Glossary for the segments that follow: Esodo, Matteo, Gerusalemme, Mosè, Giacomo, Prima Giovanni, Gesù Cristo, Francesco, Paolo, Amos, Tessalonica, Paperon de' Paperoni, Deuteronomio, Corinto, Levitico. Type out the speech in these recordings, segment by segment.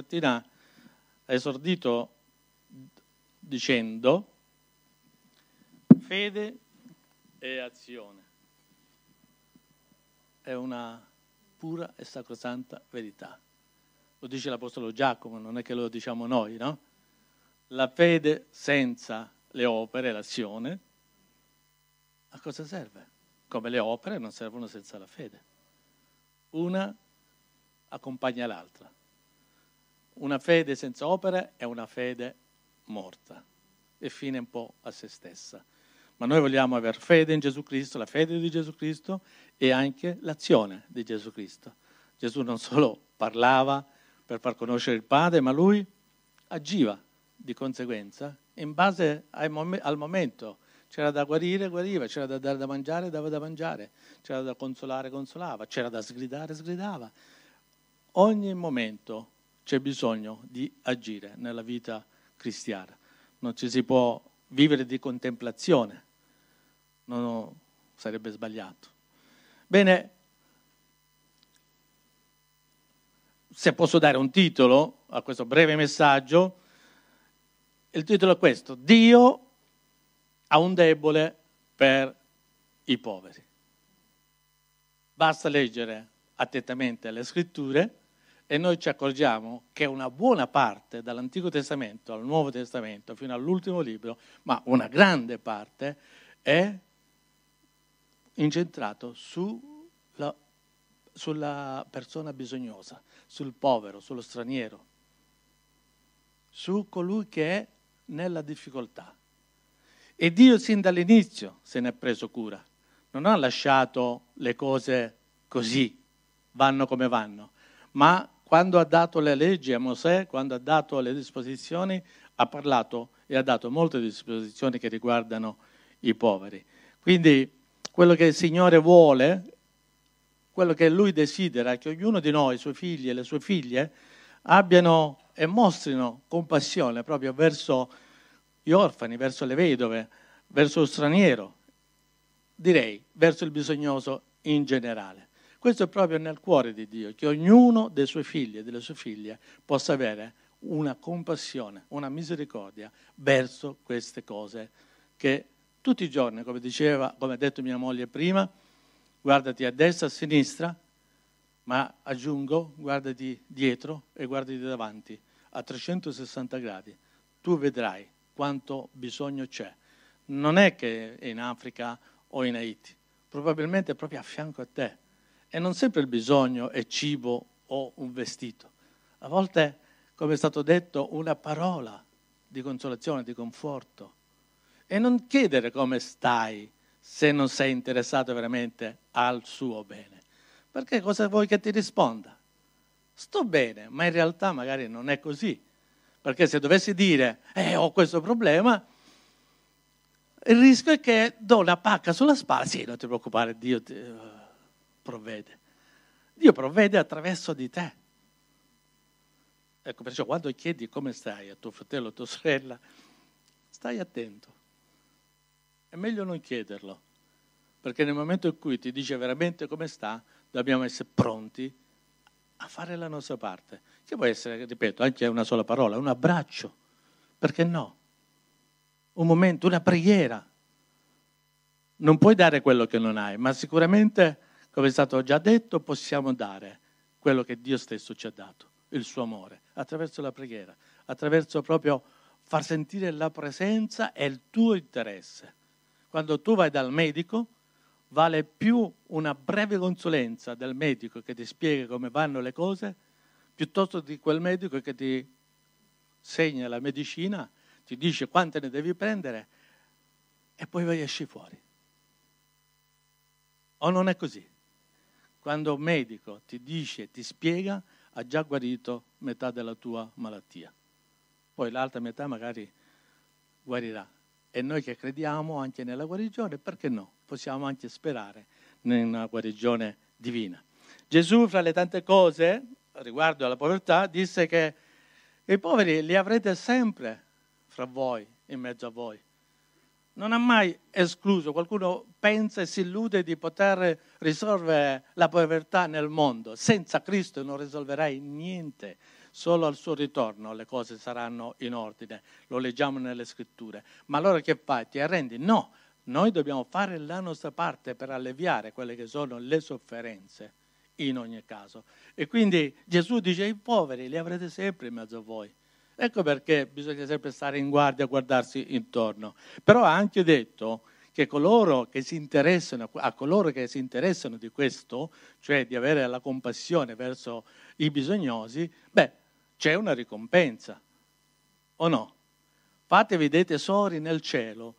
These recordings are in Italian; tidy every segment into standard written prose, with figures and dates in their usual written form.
mattina ha esordito dicendo fede e azione. È una pura e sacrosanta verità. Lo dice l'Apostolo Giacomo, non è che lo diciamo noi, no? La fede senza le opere, l'azione, a cosa serve? Come le opere non servono senza la fede. Una accompagna l'altra. Una fede senza opere è una fede morta e fine un po' a se stessa. Ma noi vogliamo avere fede in Gesù Cristo, la fede di Gesù Cristo e anche l'azione di Gesù Cristo. Gesù non solo parlava per far conoscere il Padre, ma lui agiva di conseguenza in base al momento. C'era da guarire, guariva, c'era da dare da mangiare, dava da mangiare, c'era da consolare, consolava, c'era da sgridare, sgridava. Ogni momento c'è bisogno di agire nella vita cristiana. Non ci si può vivere di contemplazione. Non sarebbe sbagliato. Bene, se posso dare un titolo a questo breve messaggio, il titolo è questo: Dio ha un debole per i poveri. Basta leggere attentamente le Scritture e noi ci accorgiamo che una buona parte dall'Antico Testamento al Nuovo Testamento fino all'ultimo libro, ma una grande parte, è incentrato sulla persona bisognosa, sul povero, sullo straniero, su colui che è nella difficoltà. E Dio sin dall'inizio se ne è preso cura. Non ha lasciato le cose così, vanno come vanno, ma quando ha dato le leggi a Mosè, quando ha dato le disposizioni, ha parlato e ha dato molte disposizioni che riguardano i poveri. Quindi quello che il Signore vuole, quello che Lui desidera, che ognuno di noi, i suoi figli e le sue figlie, abbiano e mostrino compassione proprio verso gli orfani, verso le vedove, verso lo straniero, direi verso il bisognoso in generale. Questo è proprio nel cuore di Dio, che ognuno dei suoi figli e delle sue figlie possa avere una compassione, una misericordia verso queste cose che tutti i giorni, come ha detto mia moglie prima, guardati a destra, a sinistra, ma aggiungo, guardati dietro e guardati davanti, a 360 gradi, tu vedrai quanto bisogno c'è. Non è che è in Africa o in Haiti, probabilmente è proprio a fianco a te. E non sempre il bisogno è cibo o un vestito. A volte, come è stato detto, una parola di consolazione, di conforto. E non chiedere come stai se non sei interessato veramente al suo bene. Perché cosa vuoi che ti risponda? Sto bene, ma in realtà magari non è così. Perché se dovessi dire, ho questo problema, il rischio è che do una pacca sulla spalla. Sì, non ti preoccupare, Dio ti provvede. Dio provvede attraverso di te. Ecco, perciò quando chiedi come stai a tuo fratello, a tua sorella, stai attento. È meglio non chiederlo, perché nel momento in cui ti dice veramente come sta, dobbiamo essere pronti a fare la nostra parte, che può essere, ripeto, anche una sola parola, un abbraccio, perché no? Un momento, una preghiera. Non puoi dare quello che non hai, ma sicuramente, come è stato già detto, possiamo dare quello che Dio stesso ci ha dato, il suo amore, attraverso la preghiera, attraverso proprio far sentire la presenza e il tuo interesse. Quando tu vai dal medico, vale più una breve consulenza del medico che ti spiega come vanno le cose, piuttosto di quel medico che ti segna la medicina, ti dice quante ne devi prendere e poi vai a esci fuori. O non è così? Quando un medico ti dice, ti spiega, ha già guarito metà della tua malattia. Poi l'altra metà magari guarirà. E noi che crediamo anche nella guarigione, perché no? Possiamo anche sperare in una guarigione divina. Gesù, fra le tante cose, riguardo alla povertà, disse che i poveri li avrete sempre fra voi, in mezzo a voi. Non ha mai escluso. Qualcuno pensa e si illude di poter risolvere la povertà nel mondo. Senza Cristo non risolverai niente. solo al suo ritorno le cose saranno in ordine, lo leggiamo nelle scritture. Ma allora che fai? Ti arrendi? No, noi dobbiamo fare la nostra parte per alleviare quelle che sono le sofferenze in ogni caso. E quindi Gesù dice: i poveri li avrete sempre in mezzo a voi. Ecco perché bisogna sempre stare in guardia, guardarsi intorno. Però ha anche detto che coloro che si interessano, a coloro che si interessano di questo, cioè di avere la compassione verso i bisognosi, beh, c'è una ricompensa, o no? Fatevi dei tesori nel cielo,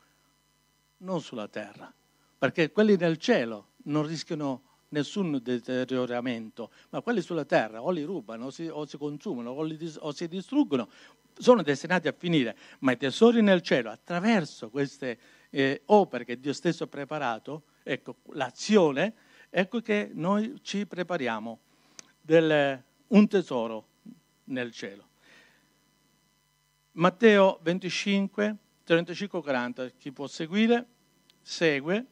non sulla terra, perché quelli nel cielo non rischiano nessun deterioramento, ma quelli sulla terra o li rubano, o si consumano, o si distruggono, sono destinati a finire. Ma i tesori nel cielo, attraverso queste opere che Dio stesso ha preparato, ecco l'azione, ecco che noi ci prepariamo un tesoro nel cielo. Matteo 25, 35-40, chi può seguire, segue.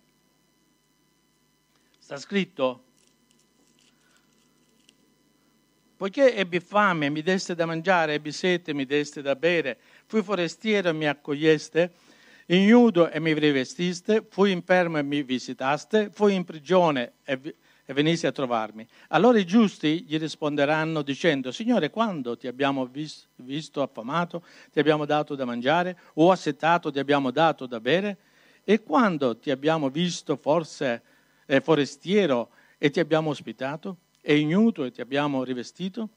Sta scritto: poiché ebbi fame, mi deste da mangiare, ebbi sete, mi deste da bere, fui forestiero e mi accoglieste, ignudo e mi rivestiste, fui infermo e mi visitaste, fui in prigione e venisti a trovarmi. Allora i giusti gli risponderanno dicendo: Signore, quando ti abbiamo visto affamato, ti abbiamo dato da mangiare, o assetato, ti abbiamo dato da bere? E quando ti abbiamo visto forse forestiero e ti abbiamo ospitato, e ignudo e ti abbiamo rivestito?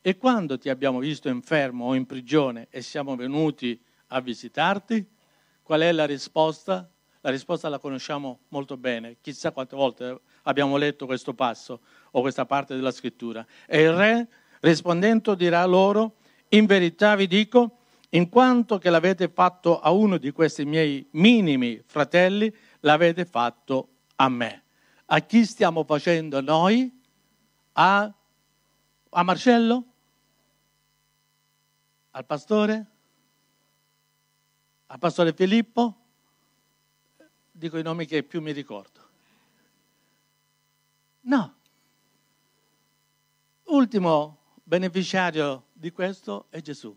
E quando ti abbiamo visto infermo o in prigione e siamo venuti a visitarti? Qual è la risposta? La risposta la conosciamo molto bene, chissà quante volte abbiamo letto questo passo o questa parte della scrittura. E il re rispondendo dirà loro: in verità vi dico, in quanto che l'avete fatto a uno di questi miei minimi fratelli, l'avete fatto a me. A chi stiamo facendo noi? A Marcello? Al pastore? Al pastore Filippo? Dico i nomi che più mi ricordo. No. Ultimo beneficiario di questo è Gesù.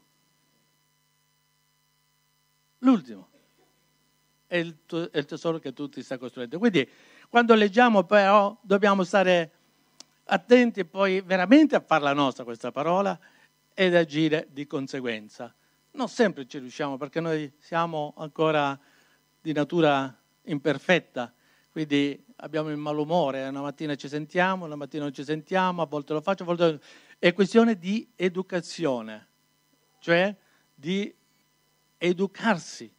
L'ultimo. È il tesoro che tu ti stai costruendo. Quindi quando leggiamo però dobbiamo stare attenti poi veramente a farla nostra questa parola ed agire di conseguenza. Non sempre ci riusciamo perché noi siamo ancora di natura imperfetta, quindi abbiamo il malumore, una mattina ci sentiamo, una mattina non ci sentiamo, a volte lo faccio, a volte lo... È questione di educazione, cioè di educarsi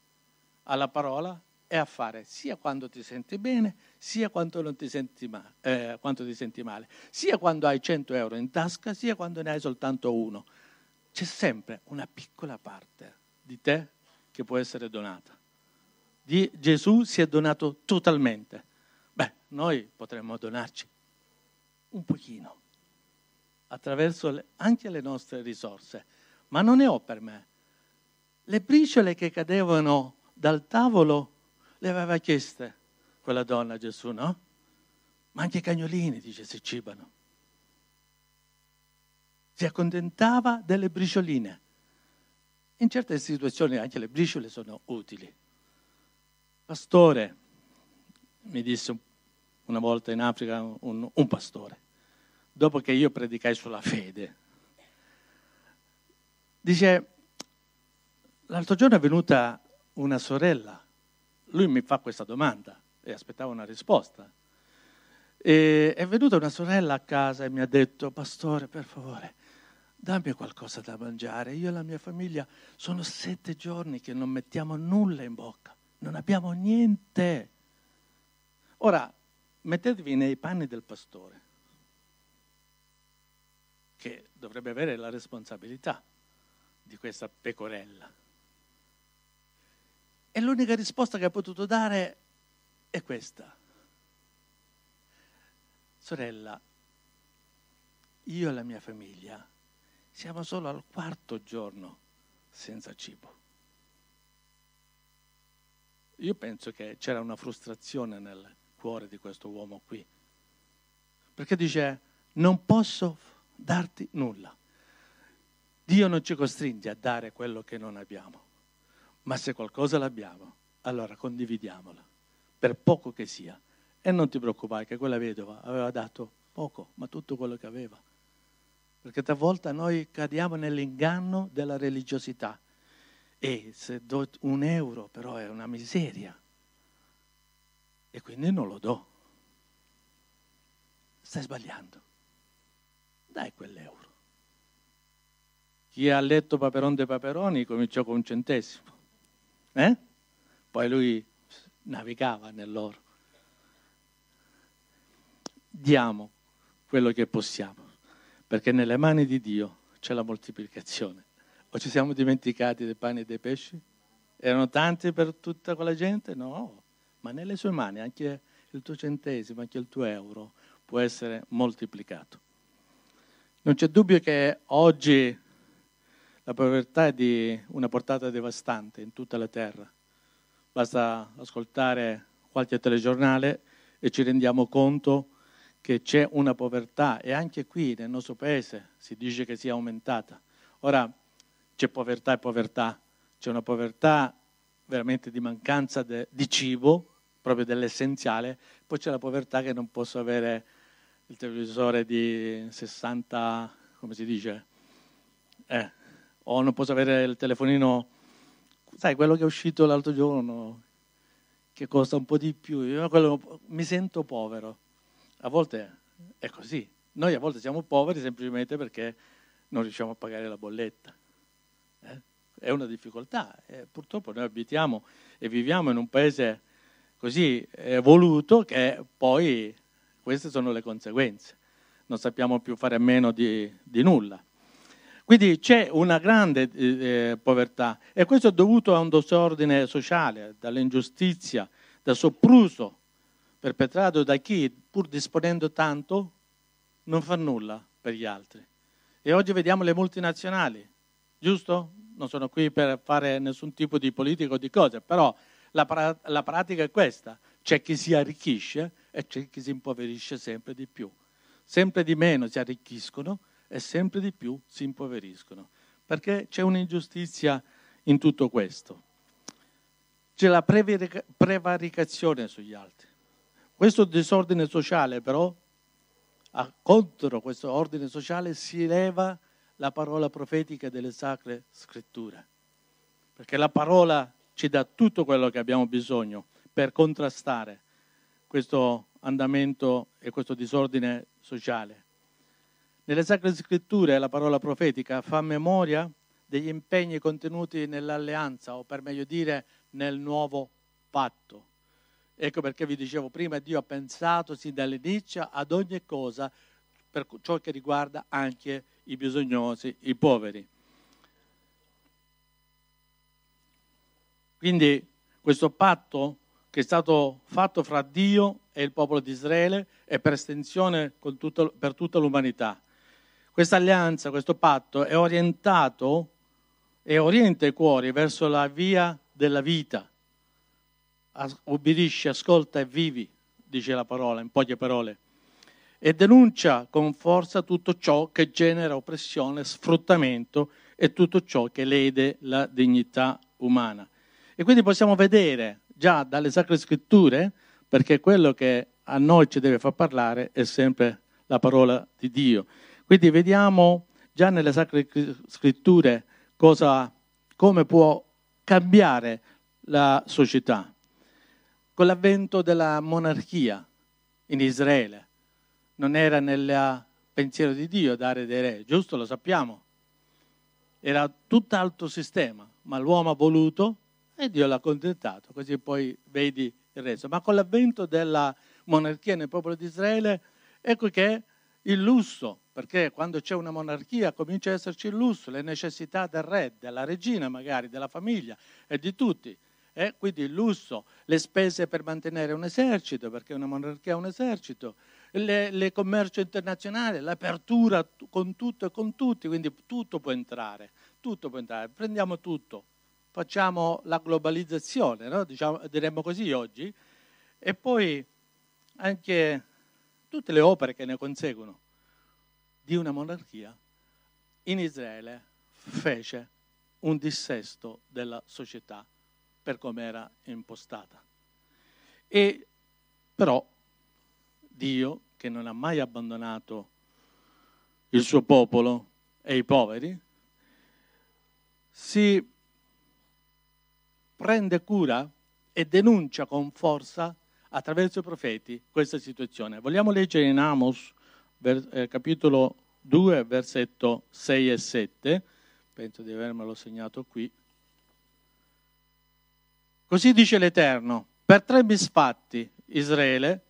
alla parola e a fare, sia quando ti senti bene, sia quando non ti senti quando ti senti male, sia quando hai 100 euro in tasca, sia quando ne hai soltanto uno. C'è sempre una piccola parte di te che può essere donata. Gesù si è donato totalmente. Beh, noi potremmo donarci un pochino, attraverso anche le nostre risorse. Ma non ne ho per me. Le briciole che cadevano dal tavolo le aveva chieste quella donna a Gesù, no? Ma anche i cagnolini, dice, si cibano. Si accontentava delle bricioline. In certe situazioni anche le briciole sono utili. Pastore, mi disse una volta in Africa un pastore, dopo che io predicai sulla fede, dice: l'altro giorno è venuta una sorella, lui mi fa questa domanda e aspettavo una risposta. E è venuta una sorella a casa e mi ha detto: pastore, per favore, dammi qualcosa da mangiare, io e la mia famiglia sono 7 giorni che non mettiamo nulla in bocca, non abbiamo niente. Ora, mettetevi nei panni del pastore, che dovrebbe avere la responsabilità di questa pecorella. E l'unica risposta che ha potuto dare è questa: sorella, io e la mia famiglia siamo solo al 4° giorno senza cibo. Io penso che c'era una frustrazione nel cuore di questo uomo qui, perché dice: non posso darti nulla. Dio non ci costringe a dare quello che non abbiamo, ma se qualcosa l'abbiamo, allora condividiamola, per poco che sia. E non ti preoccupare che quella vedova aveva dato poco, ma tutto quello che aveva. Perché talvolta noi cadiamo nell'inganno della religiosità. E se do 1 euro però è una miseria, e quindi non lo do. Stai sbagliando. Dai quell'euro. Chi ha letto Paperon de' Paperoni cominciò con 1 centesimo. Poi lui navigava nell'oro. Diamo quello che possiamo, perché nelle mani di Dio c'è la moltiplicazione. O ci siamo dimenticati del pane e dei pesci? Erano tanti per tutta quella gente? No, ma nelle sue mani anche il tuo centesimo, anche il tuo euro può essere moltiplicato. Non c'è dubbio che oggi la povertà è di una portata devastante in tutta la terra. Basta ascoltare qualche telegiornale e ci rendiamo conto che c'è una povertà, e anche qui nel nostro paese si dice che sia aumentata. Ora c'è povertà e povertà, c'è una povertà veramente di mancanza di cibo, proprio dell'essenziale, poi c'è la povertà che non posso avere il televisore di 60, come si dice, o non posso avere il telefonino, sai quello che è uscito l'altro giorno, che costa un po' di più, io quello, mi sento povero. A volte è così. Noi a volte siamo poveri semplicemente perché non riusciamo a pagare la bolletta. È una difficoltà. Purtroppo noi abitiamo e viviamo in un paese così evoluto che poi queste sono le conseguenze. Non sappiamo più fare a meno di nulla. Quindi c'è una grande povertà, e questo è dovuto a un disordine sociale, dall'ingiustizia, dal sopruso perpetrato da chi, pur disponendo tanto, non fa nulla per gli altri. E oggi vediamo le multinazionali, giusto? Non sono qui per fare nessun tipo di politica o di cose, però la pratica è questa. C'è chi si arricchisce e c'è chi si impoverisce sempre di più. Sempre di meno si arricchiscono e sempre di più si impoveriscono, perché c'è un'ingiustizia in tutto questo. C'è la prevaricazione sugli altri. Questo disordine sociale però, contro questo ordine sociale si leva la parola profetica delle sacre scritture, perché la parola ci dà tutto quello che abbiamo bisogno per contrastare questo andamento e questo disordine sociale. Nelle sacre scritture la parola profetica fa memoria degli impegni contenuti nell'alleanza, o per meglio dire nel nuovo patto. Ecco perché vi dicevo prima, Dio ha pensato sin dall'inizio ad ogni cosa per ciò che riguarda anche i bisognosi, i poveri. Quindi questo patto che è stato fatto fra Dio e il popolo di Israele è per estensione per tutta l'umanità. Questa alleanza, questo patto è orientato e orienta i cuori verso la via della vita. Ubbidisci, ascolta e vivi, dice la parola, in poche parole, e denuncia con forza tutto ciò che genera oppressione, sfruttamento e tutto ciò che lede la dignità umana. E quindi possiamo vedere già dalle Sacre Scritture, perché quello che a noi ci deve far parlare è sempre la parola di Dio. Quindi vediamo già nelle Sacre Scritture come può cambiare la società. Con l'avvento della monarchia in Israele, non era nel pensiero di Dio dare dei re, giusto? Lo sappiamo. Era tutt'altro sistema, ma l'uomo ha voluto e Dio l'ha accontentato, così poi vedi il resto. Ma con l'avvento della monarchia nel popolo di Israele, ecco che il lusso, perché quando c'è una monarchia comincia ad esserci il lusso, le necessità del re, della regina magari, della famiglia e di tutti. Quindi il lusso, le spese per mantenere un esercito, perché una monarchia è un esercito, le commercio internazionale, l'apertura con tutto e con tutti, quindi tutto può entrare, prendiamo tutto, facciamo la globalizzazione, no? Diremmo così oggi, e poi anche tutte le opere che ne conseguono di una monarchia in Israele fece un dissesto della società per come era impostata. E però Dio, che non ha mai abbandonato il suo popolo e i poveri, si prende cura e denuncia con forza attraverso i profeti questa situazione. Vogliamo leggere in Amos capitolo 2, versetto 6 e 7, penso di avermelo segnato qui. Così dice l'Eterno: per 3 misfatti Israele,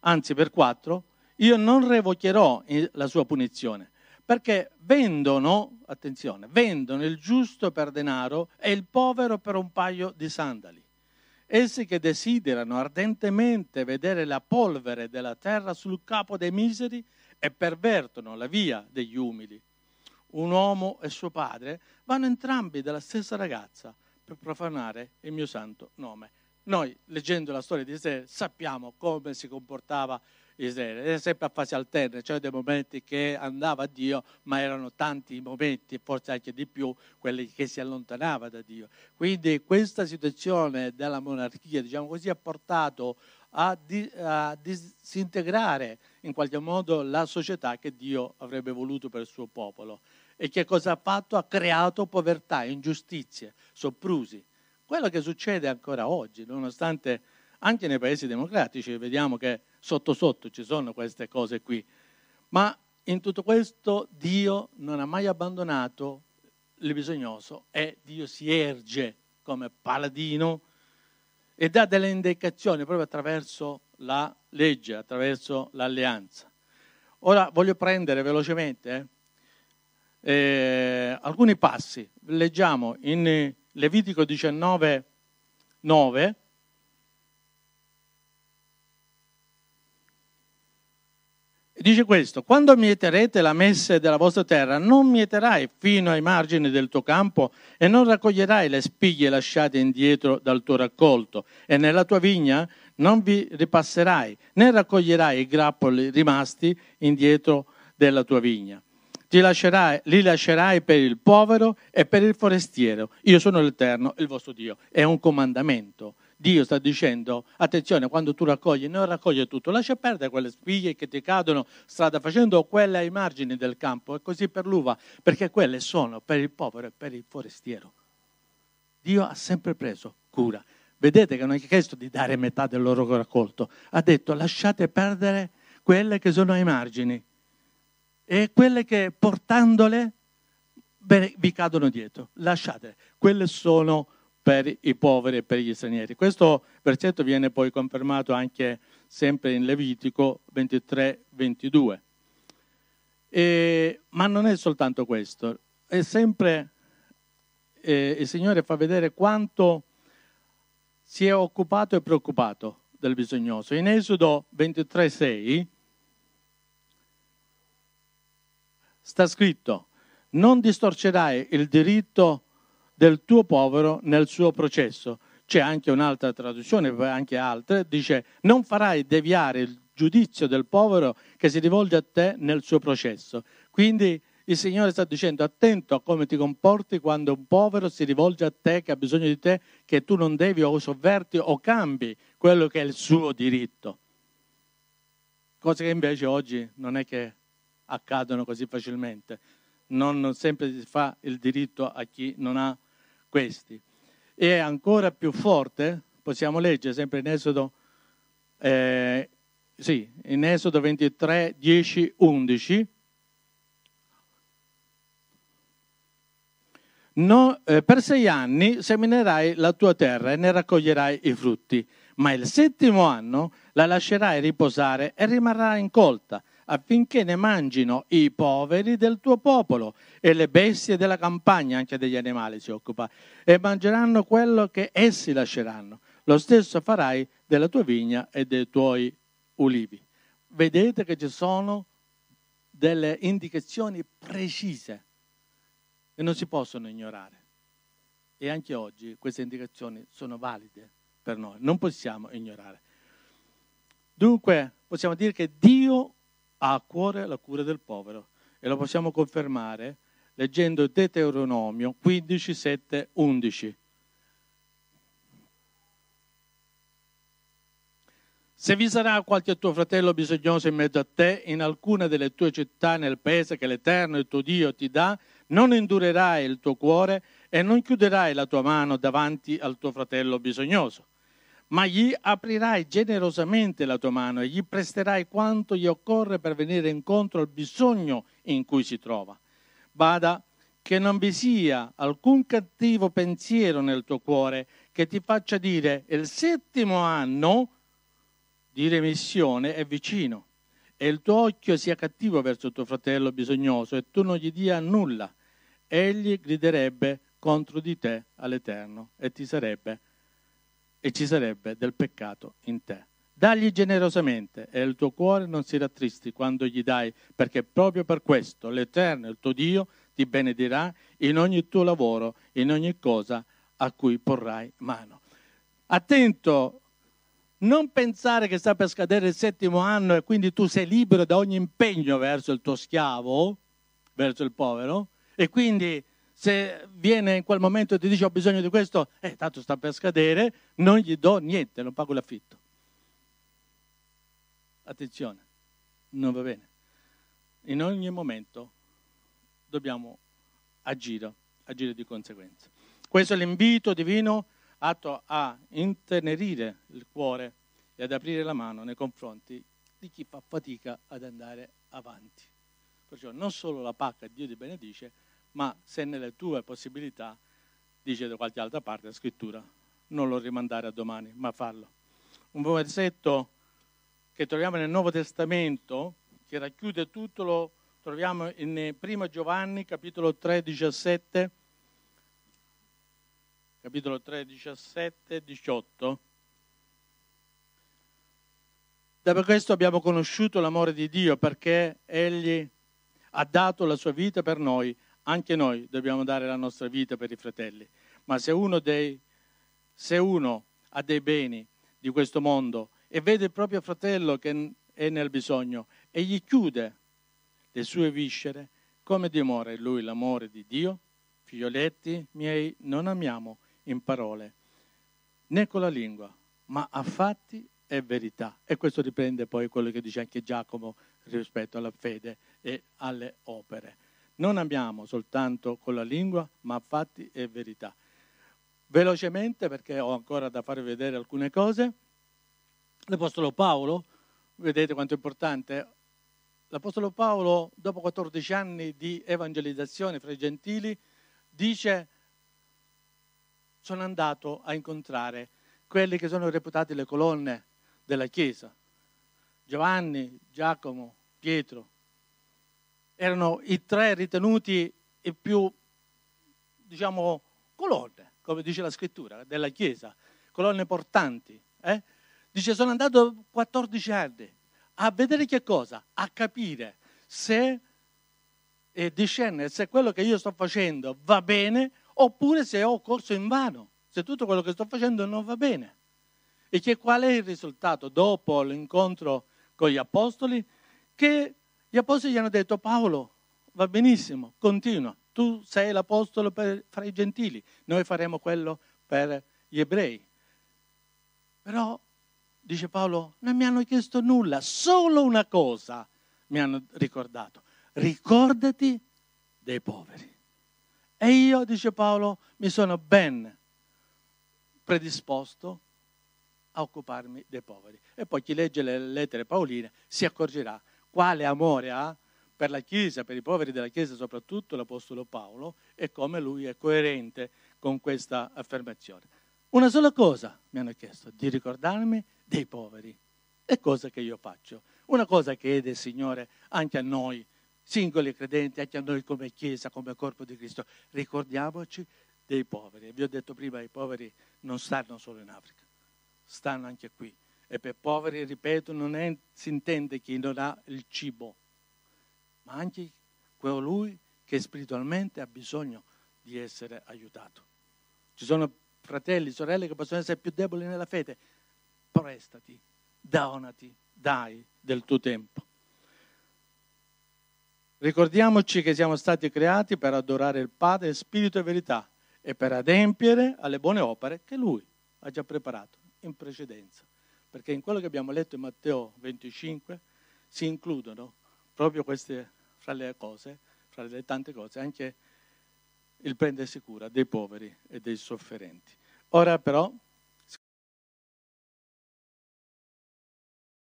anzi per 4, io non revocherò la sua punizione, perché vendono, attenzione, vendono il giusto per denaro e il povero per un paio di sandali. Essi che desiderano ardentemente vedere la polvere della terra sul capo dei miseri e pervertono la via degli umili. Un uomo e suo padre vanno entrambi dalla stessa ragazza per profanare il mio santo nome. Noi, leggendo la storia di Israele, sappiamo come si comportava Israele. Era sempre a fasi alterne, cioè dei momenti che andava a Dio, ma erano tanti i momenti, forse anche di più, quelli che si allontanava da Dio. Quindi questa situazione della monarchia, diciamo così, ha portato a disintegrare in qualche modo la società che Dio avrebbe voluto per il suo popolo. E che cosa ha fatto? Ha creato povertà, ingiustizie, soprusi. Quello che succede ancora oggi, nonostante anche nei paesi democratici vediamo che sotto sotto ci sono queste cose qui, ma in tutto questo Dio non ha mai abbandonato il bisognoso e Dio si erge come paladino e dà delle indicazioni proprio attraverso la legge, attraverso l'alleanza. Ora voglio prendere velocemente alcuni passi. Leggiamo in Levitico 19, 9, dice questo: quando mieterete la messe della vostra terra, non mieterai fino ai margini del tuo campo e non raccoglierai le spiglie lasciate indietro dal tuo raccolto, e nella tua vigna non vi ripasserai, né raccoglierai i grappoli rimasti indietro della tua vigna. Li lascerai per il povero e per il forestiero. Io sono l'Eterno, il vostro Dio. È un comandamento. Dio sta dicendo, attenzione, quando tu raccogli, non raccogli tutto. Lascia perdere quelle spiglie che ti cadono strada facendo o quelle ai margini del campo. E così per l'uva, perché quelle sono per il povero e per il forestiero. Dio ha sempre preso cura. Vedete che non ha chiesto di dare metà del loro raccolto. Ha detto, lasciate perdere quelle che sono ai margini. E quelle che portandole vi cadono dietro, lasciatele. Quelle sono per i poveri e per gli stranieri. Questo versetto viene poi confermato anche sempre in Levitico 23, 22. Ma non è soltanto questo. È sempre il Signore fa vedere quanto si è occupato e preoccupato del bisognoso. In Esodo 23, 6, sta scritto: non distorcerai il diritto del tuo povero nel suo processo. C'è anche un'altra traduzione, anche altre, dice: non farai deviare il giudizio del povero che si rivolge a te nel suo processo. Quindi il Signore sta dicendo, attento a come ti comporti quando un povero si rivolge a te, che ha bisogno di te, che tu non devi o sovverti o cambi quello che è il suo diritto. Cosa che invece oggi non è che accadono così facilmente, non sempre si fa il diritto a chi non ha questi. E ancora più forte, possiamo leggere sempre in Esodo, in Esodo 23, 10, 11, per 6 anni seminerai la tua terra e ne raccoglierai i frutti, ma il 7° anno la lascerai riposare e rimarrà incolta, affinché ne mangino i poveri del tuo popolo e le bestie della campagna, anche degli animali si occupa, e mangeranno quello che essi lasceranno. Lo stesso farai della tua vigna e dei tuoi ulivi. Vedete che ci sono delle indicazioni precise che non si possono ignorare. E anche oggi queste indicazioni sono valide per noi, non possiamo ignorare. Dunque possiamo dire che Dio ha a cuore la cura del povero e lo possiamo confermare leggendo Deuteronomio 15, 7, 11. Se vi sarà qualche tuo fratello bisognoso in mezzo a te, in alcuna delle tue città, nel paese che l'Eterno, il tuo Dio, ti dà, non indurerai il tuo cuore e non chiuderai la tua mano davanti al tuo fratello bisognoso, ma gli aprirai generosamente la tua mano e gli presterai quanto gli occorre per venire incontro al bisogno in cui si trova. Bada che non vi sia alcun cattivo pensiero nel tuo cuore che ti faccia dire il settimo anno di remissione è vicino, e il tuo occhio sia cattivo verso il tuo fratello bisognoso, e tu non gli dia nulla. Egli griderebbe contro di te all'Eterno, e ci sarebbe del peccato in te. Dagli generosamente, e il tuo cuore non si rattristi quando gli dai, perché proprio per questo l'Eterno, il tuo Dio, ti benedirà in ogni tuo lavoro, in ogni cosa a cui porrai mano. Attento! Non pensare che sta per scadere il settimo anno e quindi tu sei libero da ogni impegno verso il tuo schiavo, verso il povero, e quindi se viene in quel momento e ti dice ho bisogno di questo, tanto sta per scadere, non gli do niente, non pago l'affitto. Attenzione, non va bene. In ogni momento dobbiamo agire di conseguenza. Questo è l'invito divino atto a intenerire il cuore e ad aprire la mano nei confronti di chi fa fatica ad andare avanti. Perciò non solo la pacca Dio ti benedice, ma se nelle tue possibilità, dice da qualche altra parte la scrittura, non lo rimandare a domani, ma farlo. Un versetto che troviamo nel Nuovo Testamento, che racchiude tutto, lo troviamo in Prima Giovanni, capitolo 3, 17, 18. Da per questo abbiamo conosciuto l'amore di Dio, perché Egli ha dato la sua vita per noi. Anche noi dobbiamo dare la nostra vita per i fratelli. Ma se uno ha dei beni di questo mondo e vede il proprio fratello che è nel bisogno e gli chiude le sue viscere, come dimora in lui l'amore di Dio? Figlioletti miei, non amiamo in parole, né con la lingua, ma a fatti e verità. E questo riprende poi quello che dice anche Giacomo rispetto alla fede e alle opere. Non amiamo soltanto con la lingua, ma a fatti e verità. Velocemente, perché ho ancora da farvi vedere alcune cose, l'Apostolo Paolo, vedete quanto è importante, l'Apostolo Paolo, dopo 14 anni di evangelizzazione fra i gentili, dice: sono andato a incontrare quelli che sono reputati le colonne della Chiesa. Giovanni, Giacomo, Pietro. Erano i tre ritenuti i più, colonne, come dice la scrittura, della Chiesa. Colonne portanti. Dice, sono andato 14 anni a vedere che cosa? A capire se e discernere se quello che io sto facendo va bene, oppure se ho corso in vano, se tutto quello che sto facendo non va bene. E che qual è il risultato dopo l'incontro con gli apostoli? Che gli apostoli gli hanno detto: Paolo, va benissimo, continua, tu sei l'apostolo fra i gentili, noi faremo quello per gli ebrei. Però, dice Paolo, non mi hanno chiesto nulla, solo una cosa mi hanno ricordato: ricordati dei poveri. E io, dice Paolo, mi sono ben predisposto a occuparmi dei poveri. E poi chi legge le lettere paoline si accorgerà quale amore ha per la Chiesa, per i poveri della Chiesa, soprattutto l'Apostolo Paolo, e come lui è coerente con questa affermazione. Una sola cosa mi hanno chiesto: di ricordarmi dei poveri. E cosa che io faccio? Una cosa che chiede il Signore anche a noi, singoli credenti, anche a noi come Chiesa, come corpo di Cristo. Ricordiamoci dei poveri. Vi ho detto prima, i poveri non stanno solo in Africa, stanno anche qui. E per poveri, ripeto, si intende chi non ha il cibo, ma anche colui che spiritualmente ha bisogno di essere aiutato. Ci sono fratelli, sorelle che possono essere più deboli nella fede. Prestati, donati, dai del tuo tempo. Ricordiamoci che siamo stati creati per adorare il Padre in spirito e verità e per adempiere alle buone opere che Lui ha già preparato in precedenza. Perché in quello che abbiamo letto in Matteo 25 si includono proprio queste, fra le cose, fra le tante cose, anche il prendersi cura dei poveri e dei sofferenti. Ora però